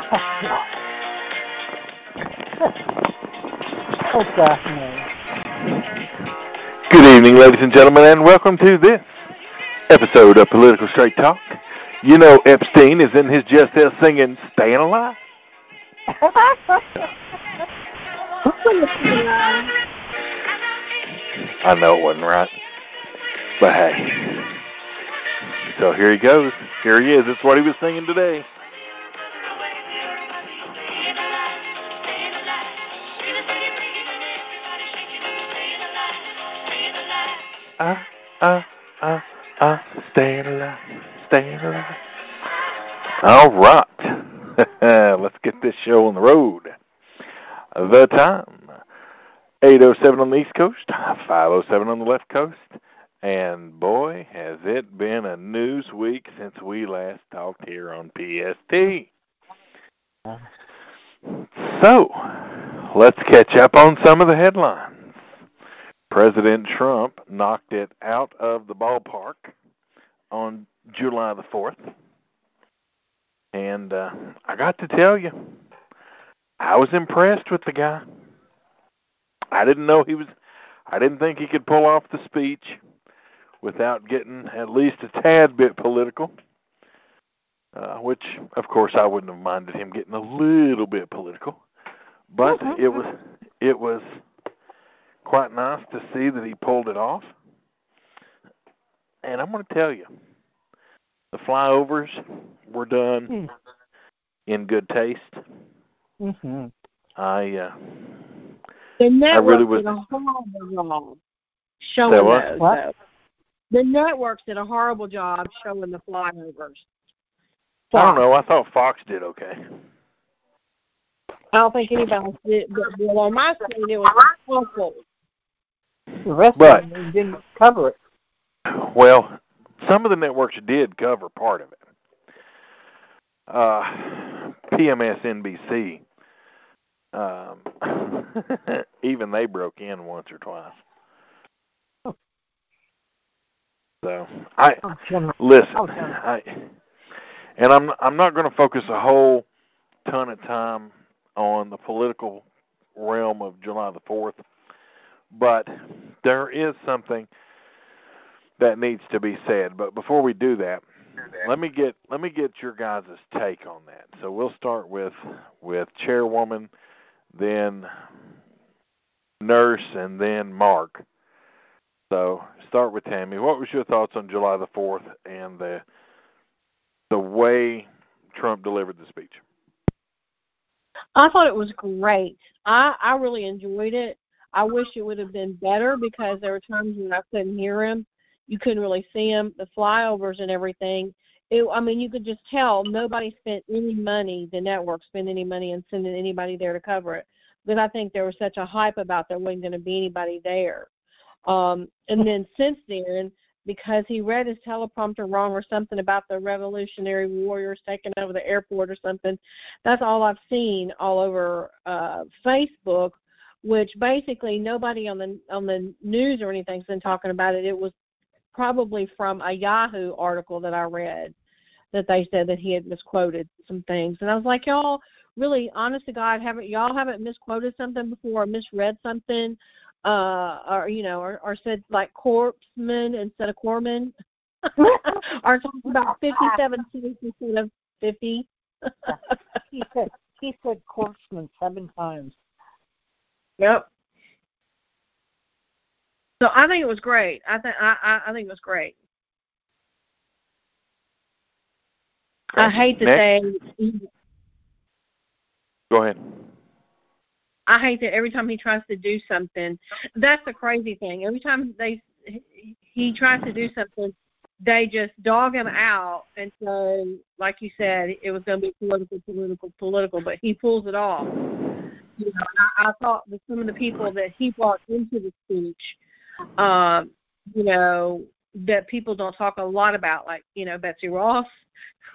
Oh, gosh, man. Good evening, ladies and gentlemen, and welcome to this episode of Political Straight Talk. You know Epstein is in his just there singing Staying Alive. I know it wasn't right, but hey. So here he goes. Here he is. That's what he was singing today. Staying alive, staying alive. All right. Let's get this show on the road. The time, 8:07 on the East Coast, 5:07 on the left coast. And boy, has it been a news week since we last talked here on PST. So, let's catch up on some of the headlines. President Trump knocked it out of the ballpark on July the 4th. And I got to tell you, I was impressed with the guy. I didn't think he could pull off the speech without getting at least a tad bit political, which, of course, I wouldn't have minded him getting a little bit political. But it was quite nice to see that he pulled it off. And I'm going to tell you, the flyovers were done in good taste. Mm-hmm. The networks did a horrible job showing those, though. The networks did a horrible job showing the flyovers. I don't know. I thought Fox did okay. I don't think anybody did. But on my screen, it was awful. The rest of them didn't cover it. Well, some of the networks did cover part of it. PMSNBC, even they broke in once or twice. So I'm not going to focus a whole ton of time on the political realm of July the 4th, but there is something that needs to be said. But before we do that, let me get your guys' take on that. So we'll start with Chairwoman, then Nurse, and then Mark. So, start with Tammy. What was your thoughts on July the 4th and the way Trump delivered the speech? I thought it was great. I really enjoyed it. I wish it would have been better because there were times when I couldn't hear him. You couldn't really see him, the flyovers and everything. You could just tell nobody spent any money, the network spent any money in sending anybody there to cover it. Because I think there was such a hype about there wasn't going to be anybody there. And then since then, because he read his teleprompter wrong or something about the Revolutionary Warriors taking over the airport or something, that's all I've seen all over Facebook, which basically nobody on the news or anything's been talking about it. It was probably from a Yahoo article that I read that they said that he had misquoted some things. And I was like, y'all, really, honest to God, y'all haven't misquoted something before or misread something? Or said like corpsman instead of corpsman, or talking about 57 cents instead of 50. he said corpsman 7 times. Yep. So I think it was great. I think it was great. Okay. I hate to say. Go ahead. I hate that every time he tries to do something, that's the crazy thing. Every time he tries to do something, they just dog him out. And so, like you said, it was going to be political, but he pulls it off. You know, I thought that some of the people that he brought into the speech, that people don't talk a lot about, like, Betsy Ross,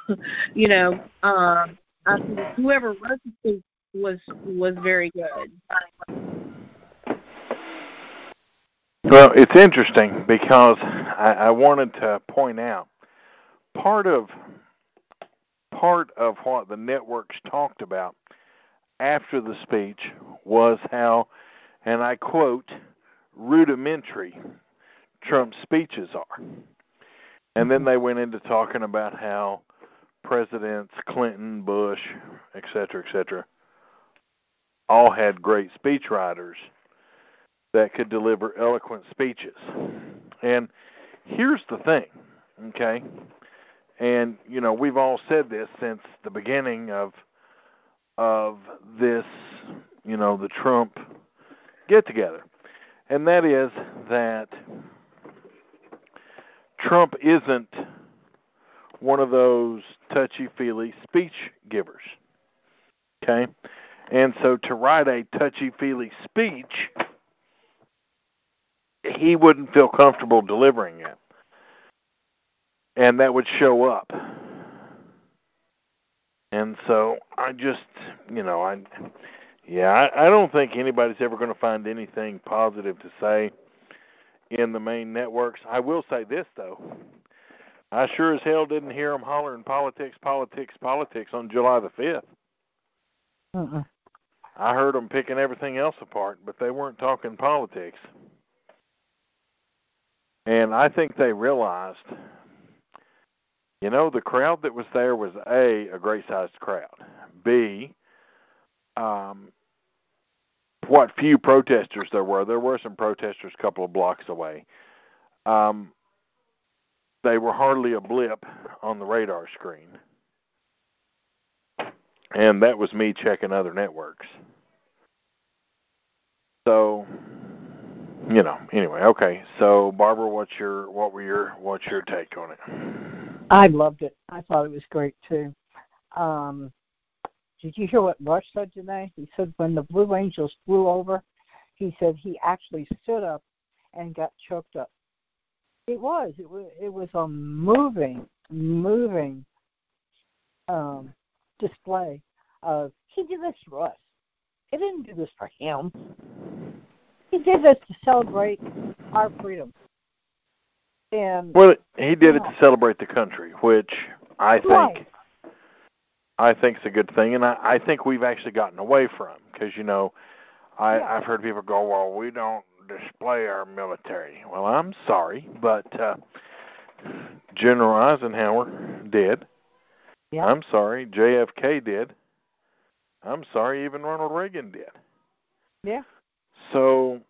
whoever wrote the speech, was very good. Well, it's interesting because I wanted to point out part of part of what the networks talked about after the speech was how, and I quote, rudimentary Trump's speeches are. And then they went into talking about how presidents Clinton, Bush, et cetera, all had great speechwriters that could deliver eloquent speeches. And here's the thing, okay? And, you know, we've all said this since the beginning of this, you know, the Trump get-together. And that is that Trump isn't one of those touchy-feely speech givers, okay? And so to write a touchy-feely speech, he wouldn't feel comfortable delivering it. And that would show up. And so I just, you know, I don't think anybody's ever going to find anything positive to say in the main networks. I will say this, though. I sure as hell didn't hear them hollering politics, politics, politics on July the 5th. Uh-uh. I heard them picking everything else apart, but they weren't talking politics. And I think they realized, you know, the crowd that was there was, A, great-sized crowd. B, what few protesters there were. There were some protesters a couple of blocks away. They were hardly a blip on the radar screen. And that was me checking other networks. So, you know, anyway, okay. So, Barbara, what's your take on it? I loved it. I thought it was great too. Did you hear what Rush said today? He said when the Blue Angels flew over, he said he actually stood up and got choked up. It was a moving display of he did this for us. He didn't do this for him. He did this to celebrate our freedom. And, well, he did it to celebrate the country, which I think is a good thing. And I think we've actually gotten away from, because, you know, I've heard people go, well, we don't display our military. Well, I'm sorry, but General Eisenhower did. Yeah. I'm sorry, JFK did. I'm sorry, even Ronald Reagan did. Yeah. So,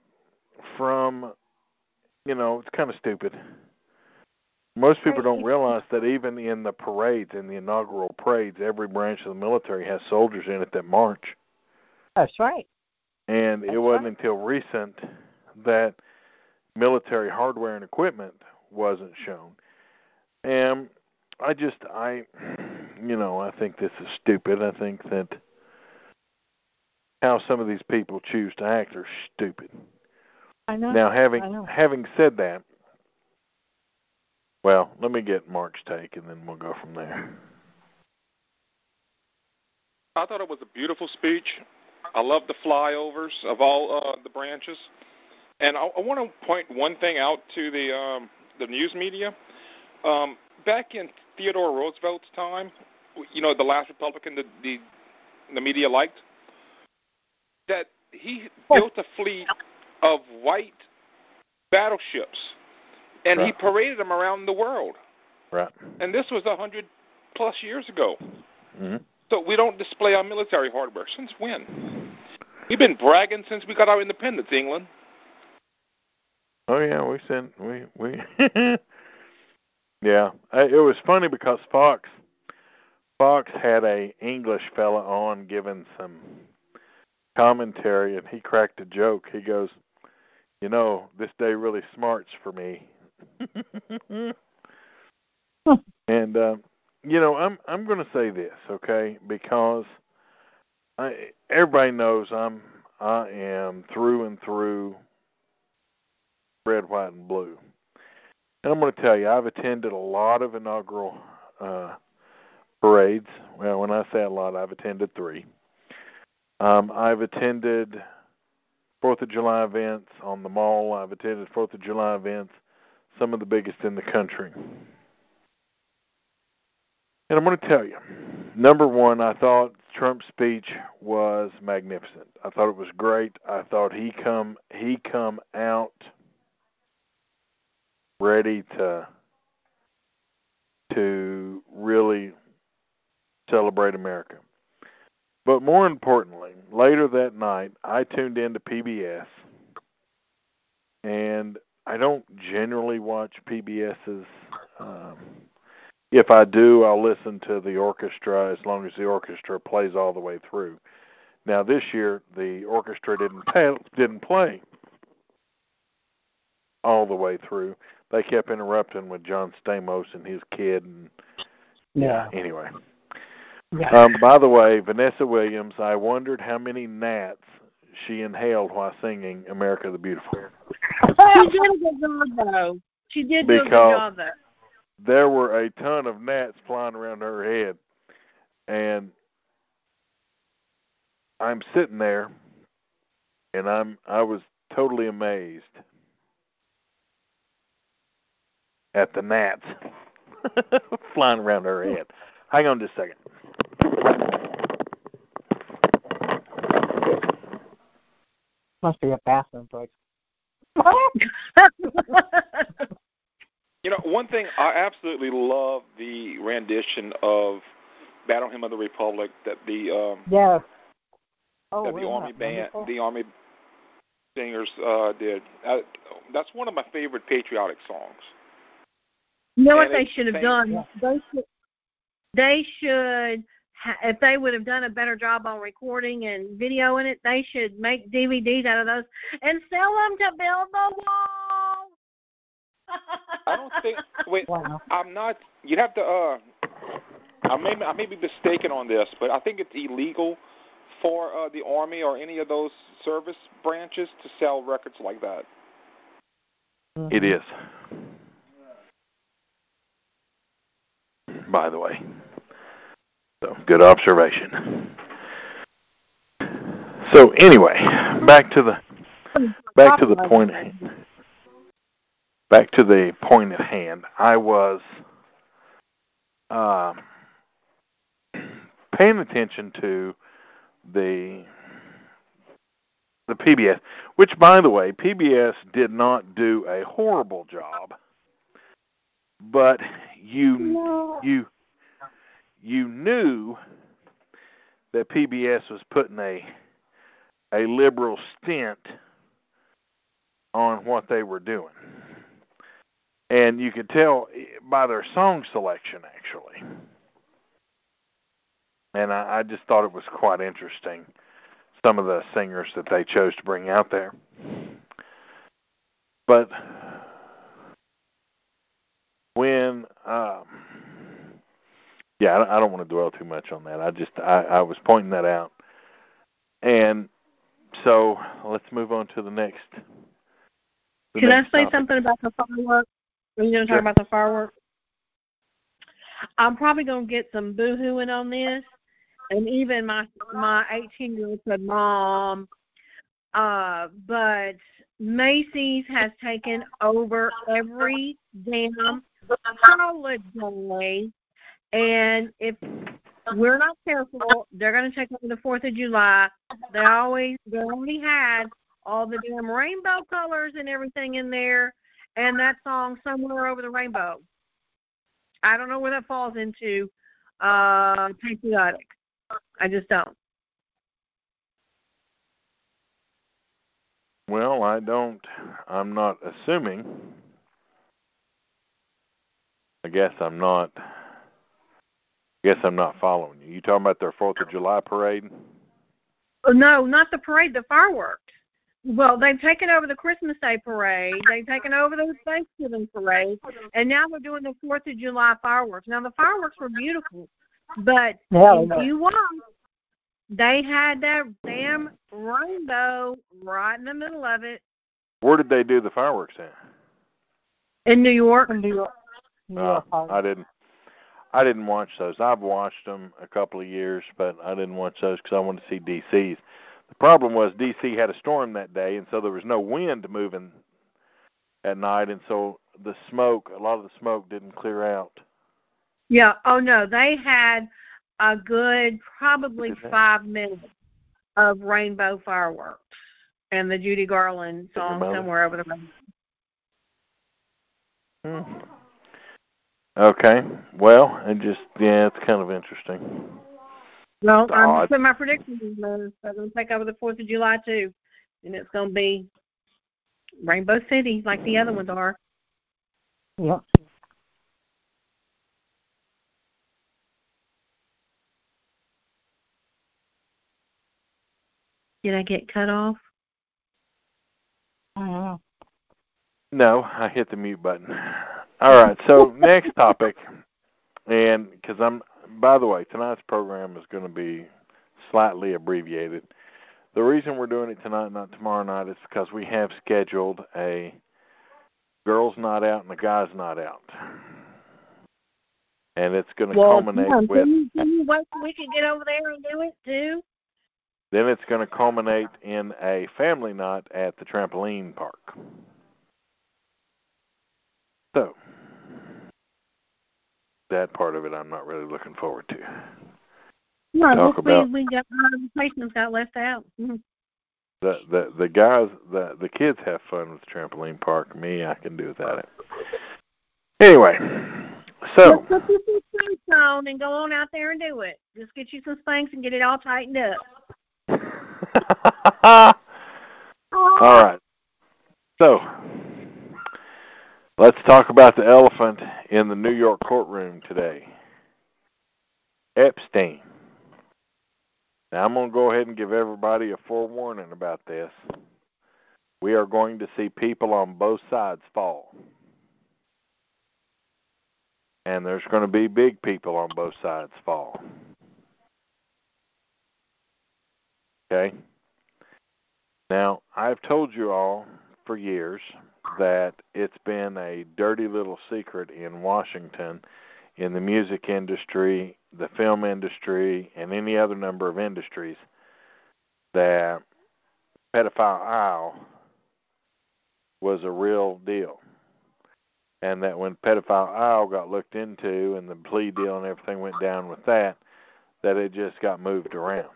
from, you know, it's kind of stupid. Most people don't realize that even in the parades, in the inaugural parades, every branch of the military has soldiers in it that march. That's right. And it wasn't until recent that military hardware and equipment wasn't shown. And I think this is stupid. I think that how some of these people choose to act are stupid. I know. Now, having said that, well, let me get Mark's take, and then we'll go from there. I thought it was a beautiful speech. I love the flyovers of all the branches. And I want to point one thing out to the news media. Back in Theodore Roosevelt's time, you know, the last Republican the media liked, that he built a fleet of white battleships, and he paraded them around the world. Right. And this was 100-plus years ago. Mm-hmm. So we don't display our military hardware. Since when? We've been bragging since we got our independence, England. Oh, yeah, we yeah. It was funny because Fox had a English fella on giving some commentary, and he cracked a joke. He goes, you know, this day really smarts for me. And, you know, I'm going to say this, okay, because everybody knows I am through and through red, white, and blue. And I'm going to tell you, I've attended a lot of inaugural parades. Well, when I say a lot, I've attended three. I've attended 4th of July events on the Mall. I've attended 4th of July events, some of the biggest in the country. And I'm going to tell you, Number one, I thought Trump's speech was magnificent. I thought it was great. I thought he come out ready to really celebrate America. But more importantly, later that night, I tuned into PBS, and I don't generally watch PBS's. If I do, I'll listen to the orchestra as long as the orchestra plays all the way through. Now this year, the orchestra didn't play all the way through. They kept interrupting with John Stamos and his kid. And, yeah. Anyway. Yeah. By the way, Vanessa Williams, I wondered how many gnats she inhaled while singing "America the Beautiful." She did a good job, though. She did do a good job, though. There were a ton of gnats flying around her head, and I'm sitting there, and I was totally amazed at the gnats flying around her head. Hang on just a second. Must be a bathroom break. You know, one thing, I absolutely love the rendition of Battle Hymn of the Republic that the Army band, the Army singers did. That's one of my favorite patriotic songs. You know what they should have done? Yeah. If they would have done a better job on recording and videoing it, they should make DVDs out of those and sell them to build the wall. I don't think. Wait, wow. I'm not. You'd have to. I may be mistaken on this, but I think it's illegal for the Army or any of those service branches to sell records like that. It is. By the way. So, good observation. So anyway, back to the point at hand. I was paying attention to the PBS, which, by the way, PBS did not do a horrible job, but you knew that PBS was putting a liberal stint on what they were doing. And you could tell by their song selection, actually. And I just thought it was quite interesting, some of the singers that they chose to bring out there. But when... Yeah, I don't want to dwell too much on that. I was pointing that out. And so let's move on to the next. Can I say something about the fireworks? Are you going to talk about the fireworks? I'm probably going to get some boo-hooing on this. And even my 18-year-old said, Mom. But Macy's has taken over every damn holiday. And if we're not careful, they're going to take over the 4th of July. They already had all the damn rainbow colors and everything in there, and that song, Somewhere Over the Rainbow. I don't know where that falls into patriotic. I just don't. Well, I'm not assuming. I guess I'm not following you. You talking about their 4th of July parade? No, not the parade, the fireworks. Well, they've taken over the Christmas Day parade. They've taken over the Thanksgiving parade. And now we're doing the 4th of July fireworks. Now, the fireworks were beautiful. But if you watch, they had that damn rainbow right in the middle of it. Where did they do the fireworks at? In New York. No, I didn't watch those. I've watched them a couple of years, but I didn't watch those because I wanted to see D.C.'s. The problem was D.C. had a storm that day, and so there was no wind moving at night, and so a lot of the smoke didn't clear out. Yeah. Oh, no. They had a good probably 5 minutes of rainbow fireworks and the Judy Garland song Somewhere Over the Moon. Okay. Well, it's kind of interesting. Well, I'm just putting my predictions in there. So I'm going to take over the 4th of July, too. And it's going to be Rainbow City, like the other ones are. Yep. Did I get cut off? No, I hit the mute button. All right, so next topic, and because by the way, tonight's program is going to be slightly abbreviated. The reason we're doing it tonight, not tomorrow night, is because we have scheduled a girls' night out and a guys' night out, and it's going to culminate with. Can you wait till we can get over there and do it too? Then it's going to culminate in a family night at the trampoline park. So, that part of it I'm not really looking forward to. No, our invitations got left out. The guys, the kids have fun with the trampoline park. Me, I can do without it. Anyway, so. Let's put you some spanks on and go on out there and do it. Just get you some spanks and get it all tightened up. All right. So, let's talk about the elephant in the New York courtroom today. Epstein. Now, I'm going to go ahead and give everybody a forewarning about this. We are going to see people on both sides fall. And there's going to be big people on both sides fall. Okay? Now, I've told you all for years that it's been a dirty little secret in Washington, in the music industry, the film industry, and any other number of industries, that pedophile aisle was a real deal. And that when pedophile aisle got looked into and the plea deal and everything went down with that, that it just got moved around.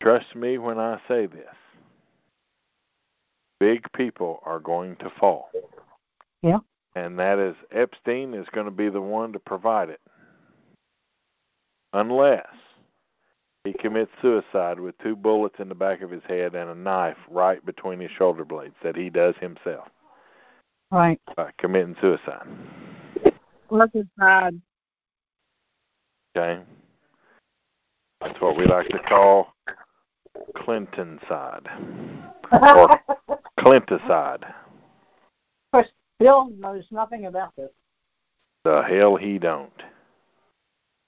Trust me when I say this. Big people are going to fall. Yeah. And that is, Epstein is going to be the one to provide it. Unless he commits suicide with 2 bullets in the back of his head and a knife right between his shoulder blades that he does himself. Right. By committing suicide. Suicide. Okay. That's what we like to call Clinton-side. Or Clinticide. Of course, Bill knows nothing about this. The hell he don't.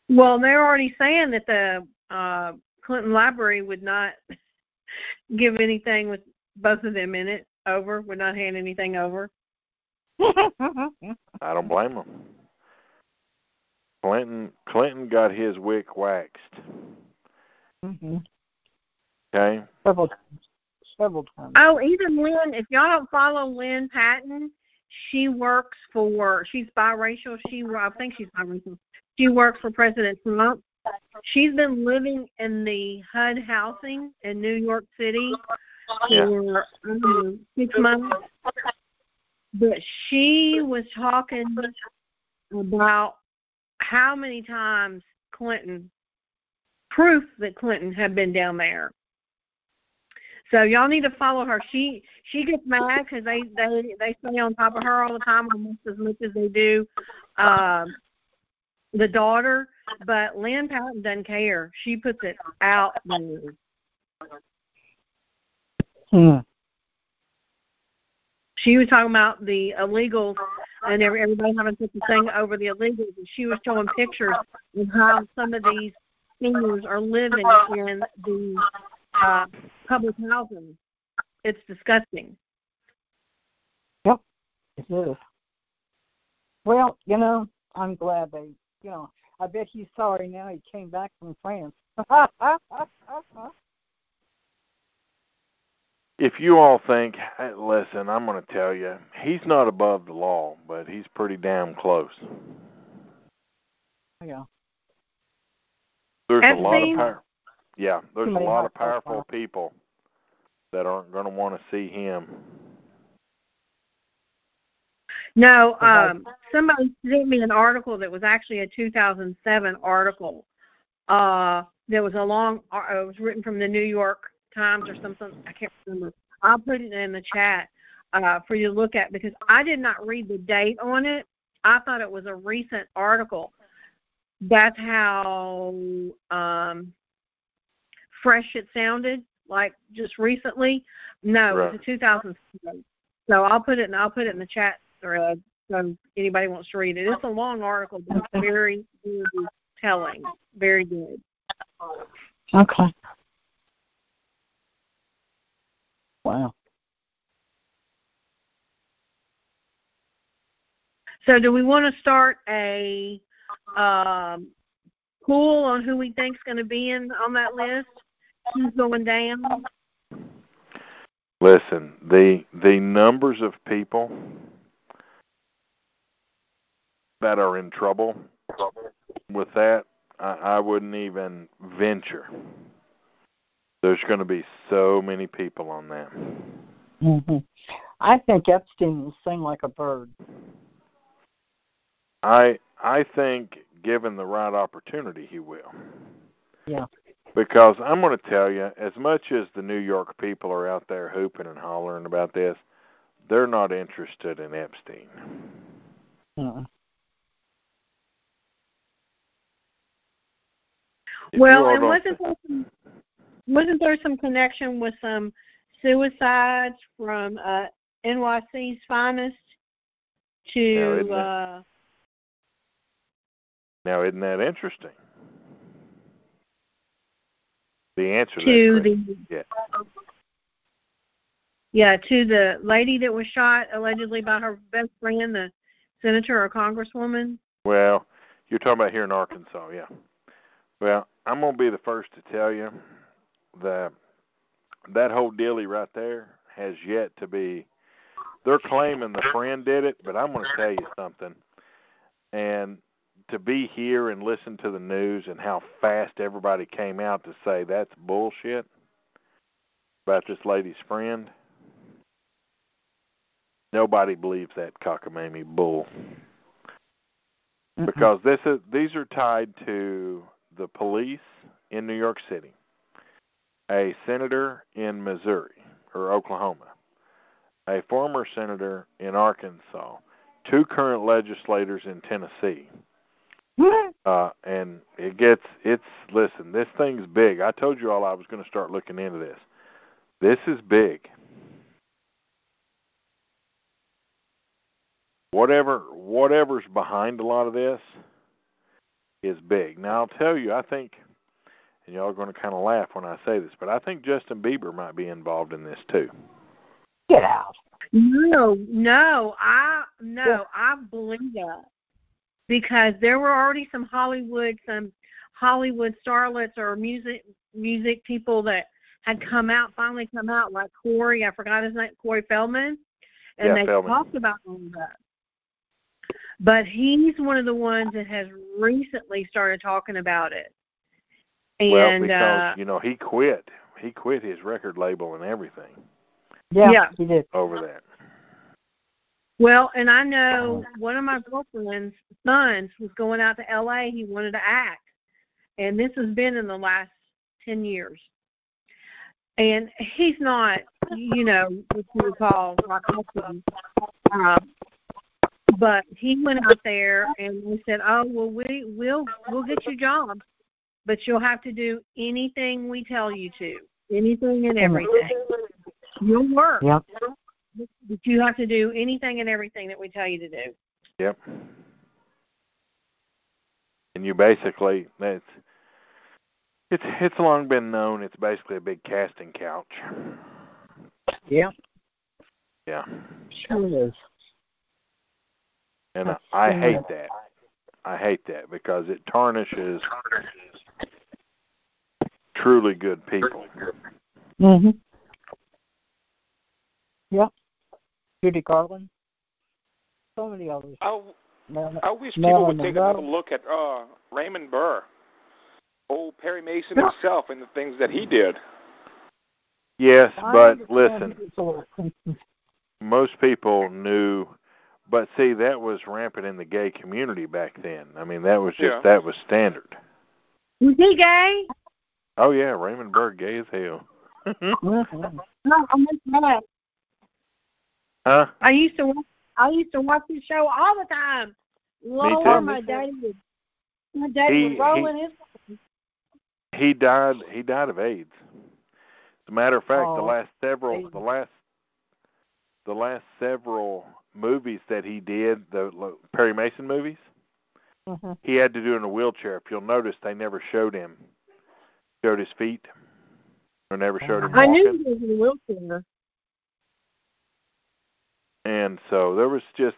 Well, they're already saying that the Clinton Library would not give anything with both of them in it over, would not hand anything over. I don't blame them. Clinton got his wick waxed. Mm-hmm. Okay. Several times. Oh, even Lynn, if y'all don't follow Lynn Patton, she's biracial. I think she's biracial. She works for President Trump. She's been living in the HUD housing in New York City for 6 months. But she was talking about how many times proof that Clinton had been down there. So y'all need to follow her. She gets mad because they stay on top of her all the time, almost as much as they do the daughter. But Lynn Patton doesn't care. She puts it out there. She was talking about the illegals and everybody having such a thing over the illegals. And she was showing pictures of how some of these seniors are living in the public housing. It's disgusting. Yep, it is. Well, I'm glad they, I bet he's sorry now he came back from France. If you all think, listen, I'm going to tell you, he's not above the law, but he's pretty damn close. yeah. There's a lot of power. Yeah, there's a lot of powerful people that aren't going to want to see him. No, somebody sent me an article that was actually a 2007 article. There was a long, it was written from the New York Times or something. I can't remember. I'll put it in the chat for you to look at because I did not read the date on it. I thought it was a recent article. That's how fresh it sounded, like just recently. No, right. It was a 2007. So I'll put it in the chat thread so anybody wants to read it. It's a long article, but it's very, very telling. Very good. Okay. Wow. So do we want to start a pool on who we think's going to be in on that list? Who's going down? Listen, the numbers of people that are in trouble with that, I wouldn't even venture. There's going to be so many people on that. Mm-hmm. I think Epstein will sing like a bird. I think, given the right opportunity, he will. Yeah. Because I'm going to tell you, as much as the New York people are out there hooping and hollering about this, they're not interested in Epstein. Mm-hmm. Well, and wasn't there some connection with some suicides from NYC's Finest to... Now, isn't that interesting? The answer to to the lady that was shot allegedly by her best friend, the senator or congresswoman. Well, you're talking about here in Arkansas, yeah. Well, I'm going to be the first to tell you that whole dilly right there has yet to be. They're claiming the friend did it, but I'm going to tell you something. And to be here and listen to the news and how fast everybody came out to say that's bullshit about this lady's friend, nobody believes that cockamamie bull. Mm-hmm. Because these are tied to the police in New York City, a senator in Missouri or Oklahoma, a former senator in Arkansas, two current legislators in Tennessee. And listen, this thing's big. I told you all I was going to start looking into this. This is big. Whatever's behind a lot of this is big. Now, I'll tell you, I think, and y'all are going to kind of laugh when I say this, but I think Justin Bieber might be involved in this too. Get out. No, I believe that. Because there were already some Hollywood starlets or music people that had finally come out, like Corey, I forgot his name, Corey Feldman, and Feldman. Talked about all of that. But he's one of the ones that has recently started talking about it. And, because he quit his record label and everything. Yeah, he did over that. Well, and I know one of my girlfriend's sons was going out to L.A. He wanted to act, and this has been in the last 10 years. And he's not, what you would call Rock Hudson, but he went out there and we said, oh, well, we'll get you a job, but you'll have to do anything we tell you to, anything and everything. You'll work. Yep. That you have to do anything and everything that we tell you to do. Yep. And you basically, it's long been known, it's basically a big casting couch. Yeah. Yeah. Sure it is. And I hate that. I hate that because it tarnishes truly good people. Mm-hmm. Yep. Judy Garland, so many others. Oh, I wish people would take another look at Raymond Burr, old Perry Mason himself, and the things that he did. Yes, but listen, most people knew, but see, that was rampant in the gay community back then. I mean, that was just, that was standard. Was he gay? Oh, yeah, Raymond Burr, gay as hell. Huh? I used to watch this show all the time. Lord, my daddy was rolling his. He died of AIDS. As a matter of fact, the last several movies that he did, the Perry Mason movies, he had to do in a wheelchair. If you'll notice, they never showed his feet, or never showed him walking. I knew he was in a wheelchair. And so there was just,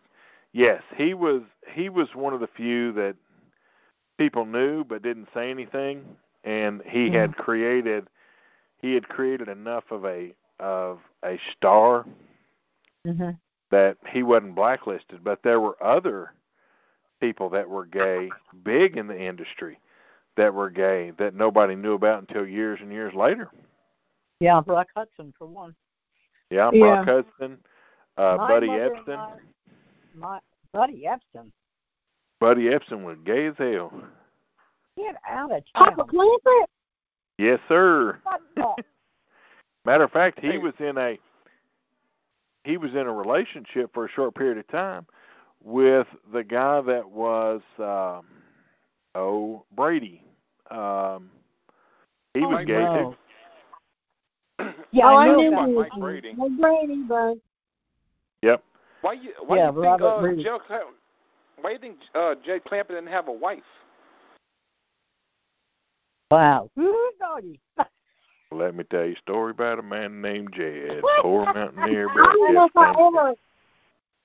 yes, he was one of the few that people knew but didn't say anything, and he had created enough of a star that he wasn't blacklisted. But there were other people that were gay, big in the industry, that were gay that nobody knew about until years and years later. Yeah, Rock Hudson for one. Yeah, Rock Hudson. Buddy Ebsen. Buddy Ebsen was gay as hell. Get out of town. Papa Clinton? Yes, sir. Matter of fact, he was in a relationship for a short period of time with the guy that was Brady. He was gay too. Yeah, I know Mike Brady. Mike Brady, but. Yep. Why do you think Jed Clampett didn't have a wife? Wow. Let me tell you a story about a man named Jed. Poor mountaineer. I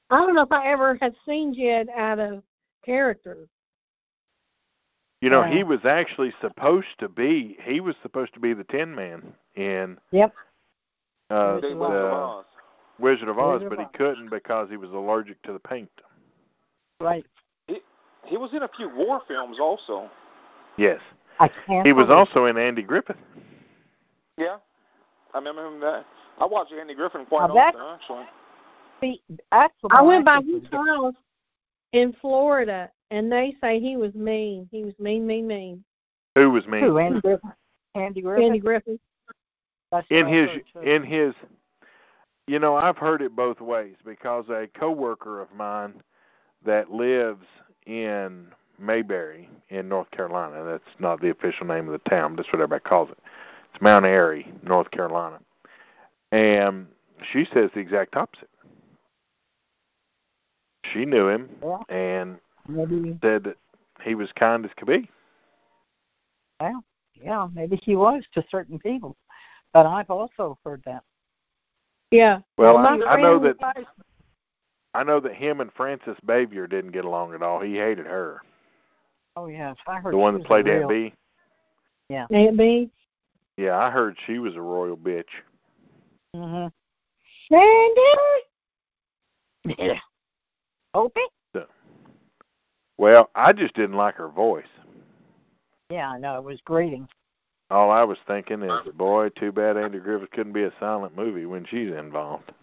don't know if I ever had seen Jed out of character. You know, he was actually supposed to be the Tin Man in the Wizard of Oz, but he couldn't because he was allergic to the paint. Right. He was in a few war films also. Yes. He was also in Andy Griffith. Yeah. I remember him that. I watched Andy Griffith quite often, actually. I went by his house in Florida, and they say he was mean. He was mean. Who was mean? Who, Andy Griffith? Andy Griffith. In his... You know, I've heard it both ways because a coworker of mine that lives in Mayberry in North Carolina, that's not the official name of the town, that's what everybody calls it. It's Mount Airy, North Carolina. And she says the exact opposite. She knew him and said that he was kind as could be. Well, yeah, maybe he was to certain people, but I've also heard that. Yeah. Well, I know that him and Francis Xavier didn't get along at all. He hated her. Oh yes, I heard the one that played Aunt Bee. Yeah. Aunt Bee. Yeah, I heard she was a royal bitch. Mhm. Sandy. Yeah. Opie. So, well, I just didn't like her voice. Yeah, I know it was grating. All I was thinking is, boy, too bad Andy Griffith couldn't be a silent movie when she's involved.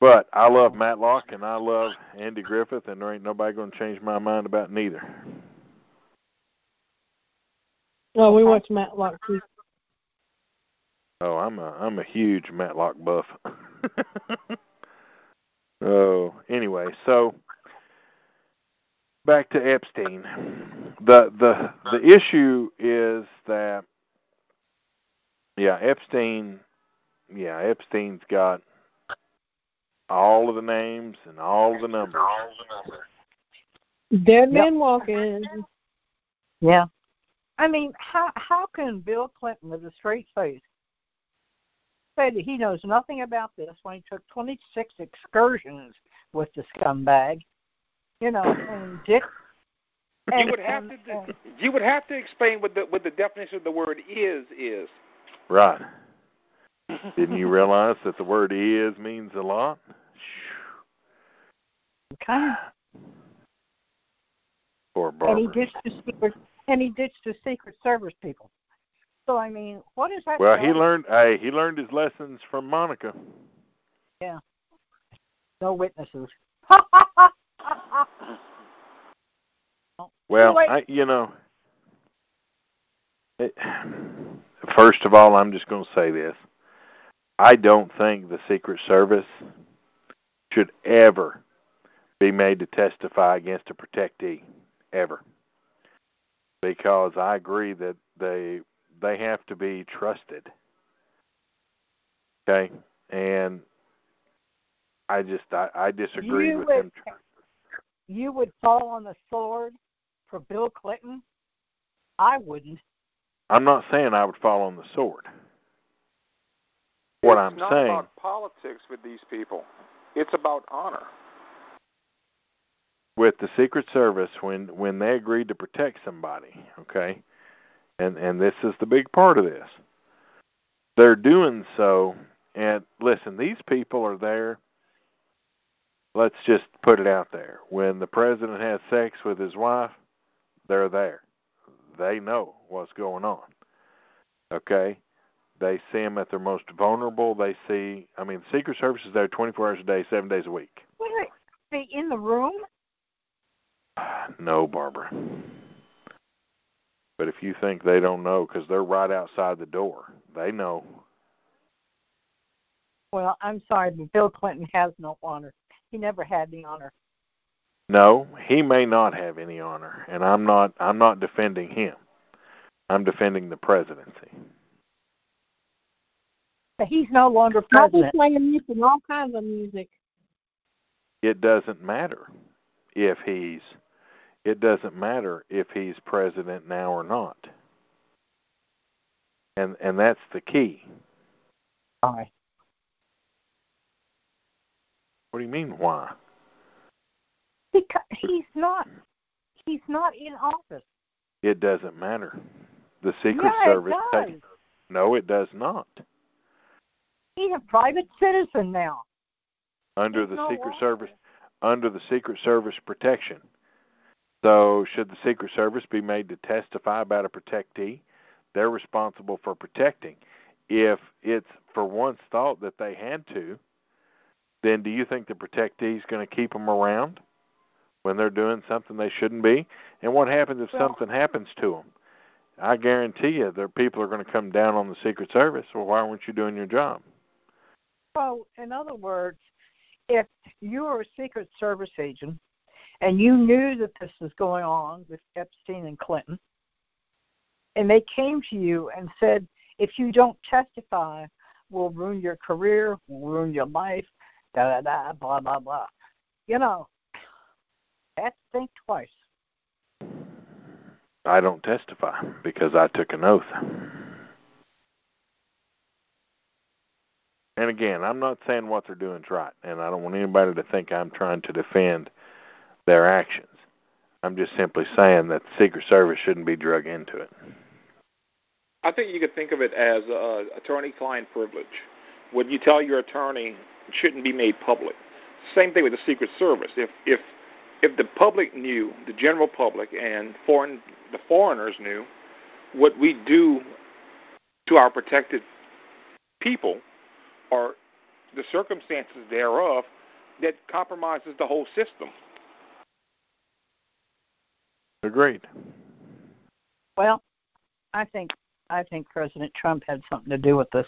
But I love Matlock and I love Andy Griffith, and there ain't nobody going to change my mind about neither. No, we watch Matlock too. Oh, I'm a huge Matlock buff. Oh, anyway, so. Back to Epstein. The issue is that Epstein's got all of the names and all of the numbers. Dead men walking. Yeah. I mean, how can Bill Clinton with a straight face say that he knows nothing about this when he took 26 excursions with the scumbag? You know, and Dick. And, you would have to explain what the definition of the word is. Right. Didn't you realize that the word is means a lot? Okay. Poor Barbara. And he ditched his Secret Service people. So I mean, what is that? Well, about? he learned his lessons from Monica. Yeah. No witnesses. Well, anyway. First of all, I'm just going to say this. I don't think the Secret Service should ever be made to testify against a protectee, ever. Because I agree that they have to be trusted. Okay? And I disagree with him. You would fall on the sword for Bill Clinton? I wouldn't. I'm not saying I would fall on the sword. What I'm saying... It's not about politics with these people. It's about honor. With the Secret Service, when they agreed to protect somebody, okay, and this is the big part of this, they're doing so, and listen, these people are there, let's just put it out there. When the president has sex with his wife, they're there. They know what's going on, okay? They see them at their most vulnerable. The Secret Service is there 24 hours a day, 7 days a week. Wait, are they in the room? No, Barbara. But if you think they don't know, because they're right outside the door, they know. Well, I'm sorry, but Bill Clinton has no honor. He never had the honor. No, he may not have any honor, and I'm not defending him. I'm defending the presidency. But he's no longer president. I'll be playing music, all kinds of music. It doesn't matter. It doesn't matter if he's president now or not. And that's the key. Why? What do you mean, why? Because he's not in office. It doesn't matter. The Secret Service... Yeah, it does. No, it does not. He's a private citizen now. Under the Secret Service protection. So should the Secret Service be made to testify about a protectee? They're responsible for protecting. If it's for once thought that they had to, then do you think the protectee is going to keep them around when they're doing something they shouldn't be? And what happens if something happens to them? I guarantee you there people are going to come down on the Secret Service. Well, why weren't you doing your job? Well, in other words, if you were a Secret Service agent and you knew that this was going on with Epstein and Clinton, and they came to you and said, if you don't testify, we'll ruin your career, we'll ruin your life, da-da-da, blah-blah-blah. That's think twice. I don't testify because I took an oath. And again, I'm not saying what they're doing is right, and I don't want anybody to think I'm trying to defend their actions. I'm just simply saying that the Secret Service shouldn't be drug into it. I think you could think of it as attorney-client privilege. What you tell your attorney shouldn't be made public. Same thing with the Secret Service. If the public knew, the general public and the foreigners knew what we do to our protected people, or the circumstances thereof, that compromises the whole system. Agreed. Well, I think President Trump had something to do with this.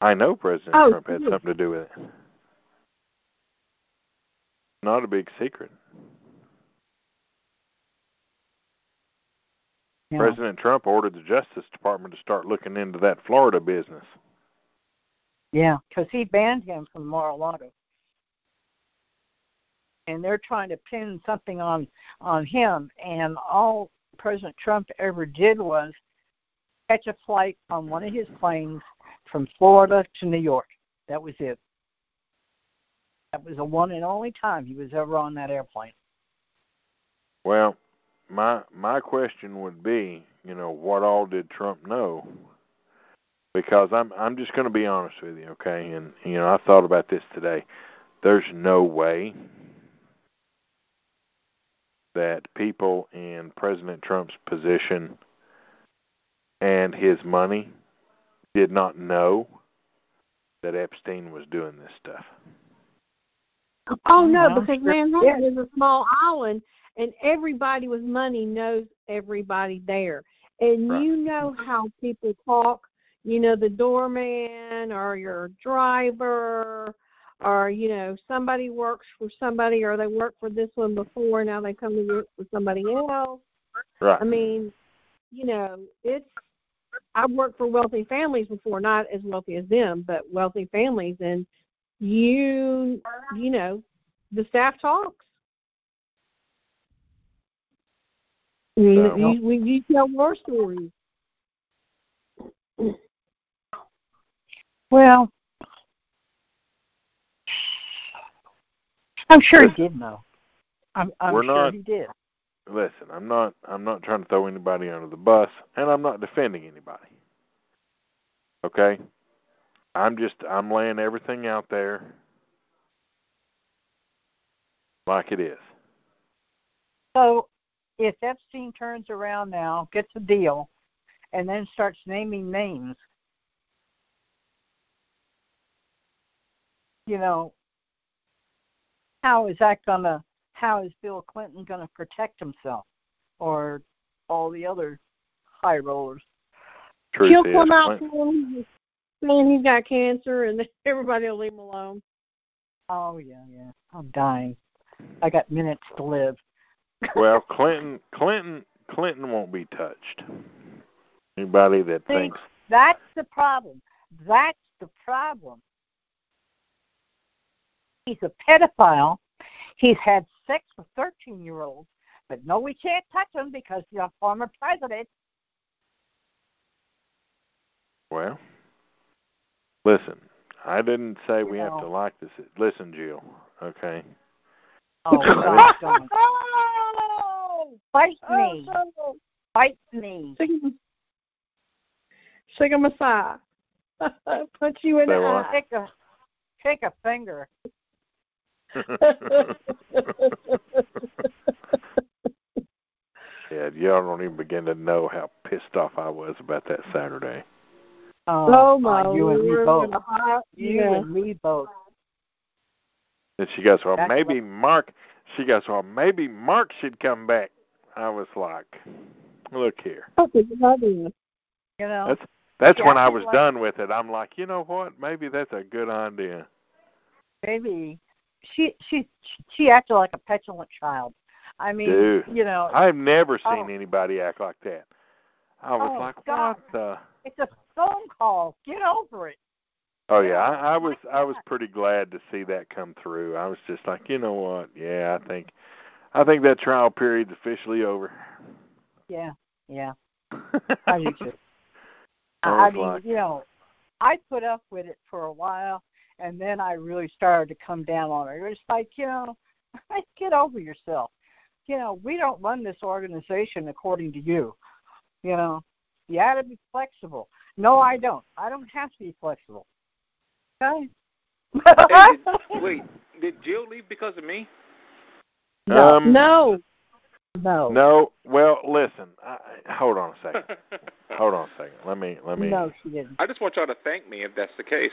I know President Trump had something to do with it. Not a big secret. Yeah. President Trump ordered the Justice Department to start looking into that Florida business. Yeah, because he banned him from Mar-a-Lago. And they're trying to pin something on him. And all President Trump ever did was catch a flight on one of his planes from Florida to New York. That was it. That was the one and only time he was ever on that airplane. Well, my question would be, what all did Trump know because I'm just going to be honest with you, okay? And, you know, I thought about this today. There's no way that people in President Trump's position and his money did not know that Epstein was doing this stuff. Oh, no, because Manhattan is a small island, and everybody with money knows everybody there. And right. You know how people talk, you know, the doorman or your driver or, you know, somebody works for somebody or they worked for this one before, now they come to work for somebody else. Right. I mean, you know, I've worked for wealthy families before, not as wealthy as them, but wealthy families, and you know, the staff talks. You tell more stories. Well, I'm sure he did know. I'm sure he did. Listen, I'm not trying to throw anybody under the bus, and I'm not defending anybody. Okay? I'm laying everything out there like it is. So if Epstein turns around now, gets a deal, and then starts naming names, you know, how is Bill Clinton going to protect himself or all the other high rollers? She'll come out to him saying he's got cancer and everybody will leave him alone. Oh, yeah. I'm dying. I got minutes to live. Well, Clinton won't be touched. Anybody that thinks... That's the problem. He's a pedophile. He's had sex with 13-year-olds, but no, we can't touch him because he's a former president. Well, listen, I didn't say we have to like this. Listen, Jill, okay? Oh, God. Bite me. Oh. Bite me. Shake him aside. Put you in the eye. Shake a finger. Yeah, y'all don't even begin to know how pissed off I was about that Saturday. Oh my! You and me both. And she goes, "Well, maybe Mark." She goes, "Well, maybe Mark should come back." I was like, "Look here." You know. That's when I was done with it. I'm like, you know what? Maybe that's a good idea. Maybe. She acted like a petulant child. I mean, dude, you know. I've never seen anybody act like that. I was like, God. What the? It's a phone call. Get over it. Oh, yeah. I was pretty glad to see that come through. I was just like, you know what? Yeah, I think that trial period's officially over. Yeah. I do too. I mean, like, you know, I put up with it for a while. And then I really started to come down on her. It's like, you know, get over yourself. You know, we don't run this organization according to you. You know, you got to be flexible. No, I don't. I don't have to be flexible. Okay? Hey, did Jill leave because of me? No. No. Well, listen. Hold on a second. Let me. No, she didn't. I just want y'all to thank me if that's the case.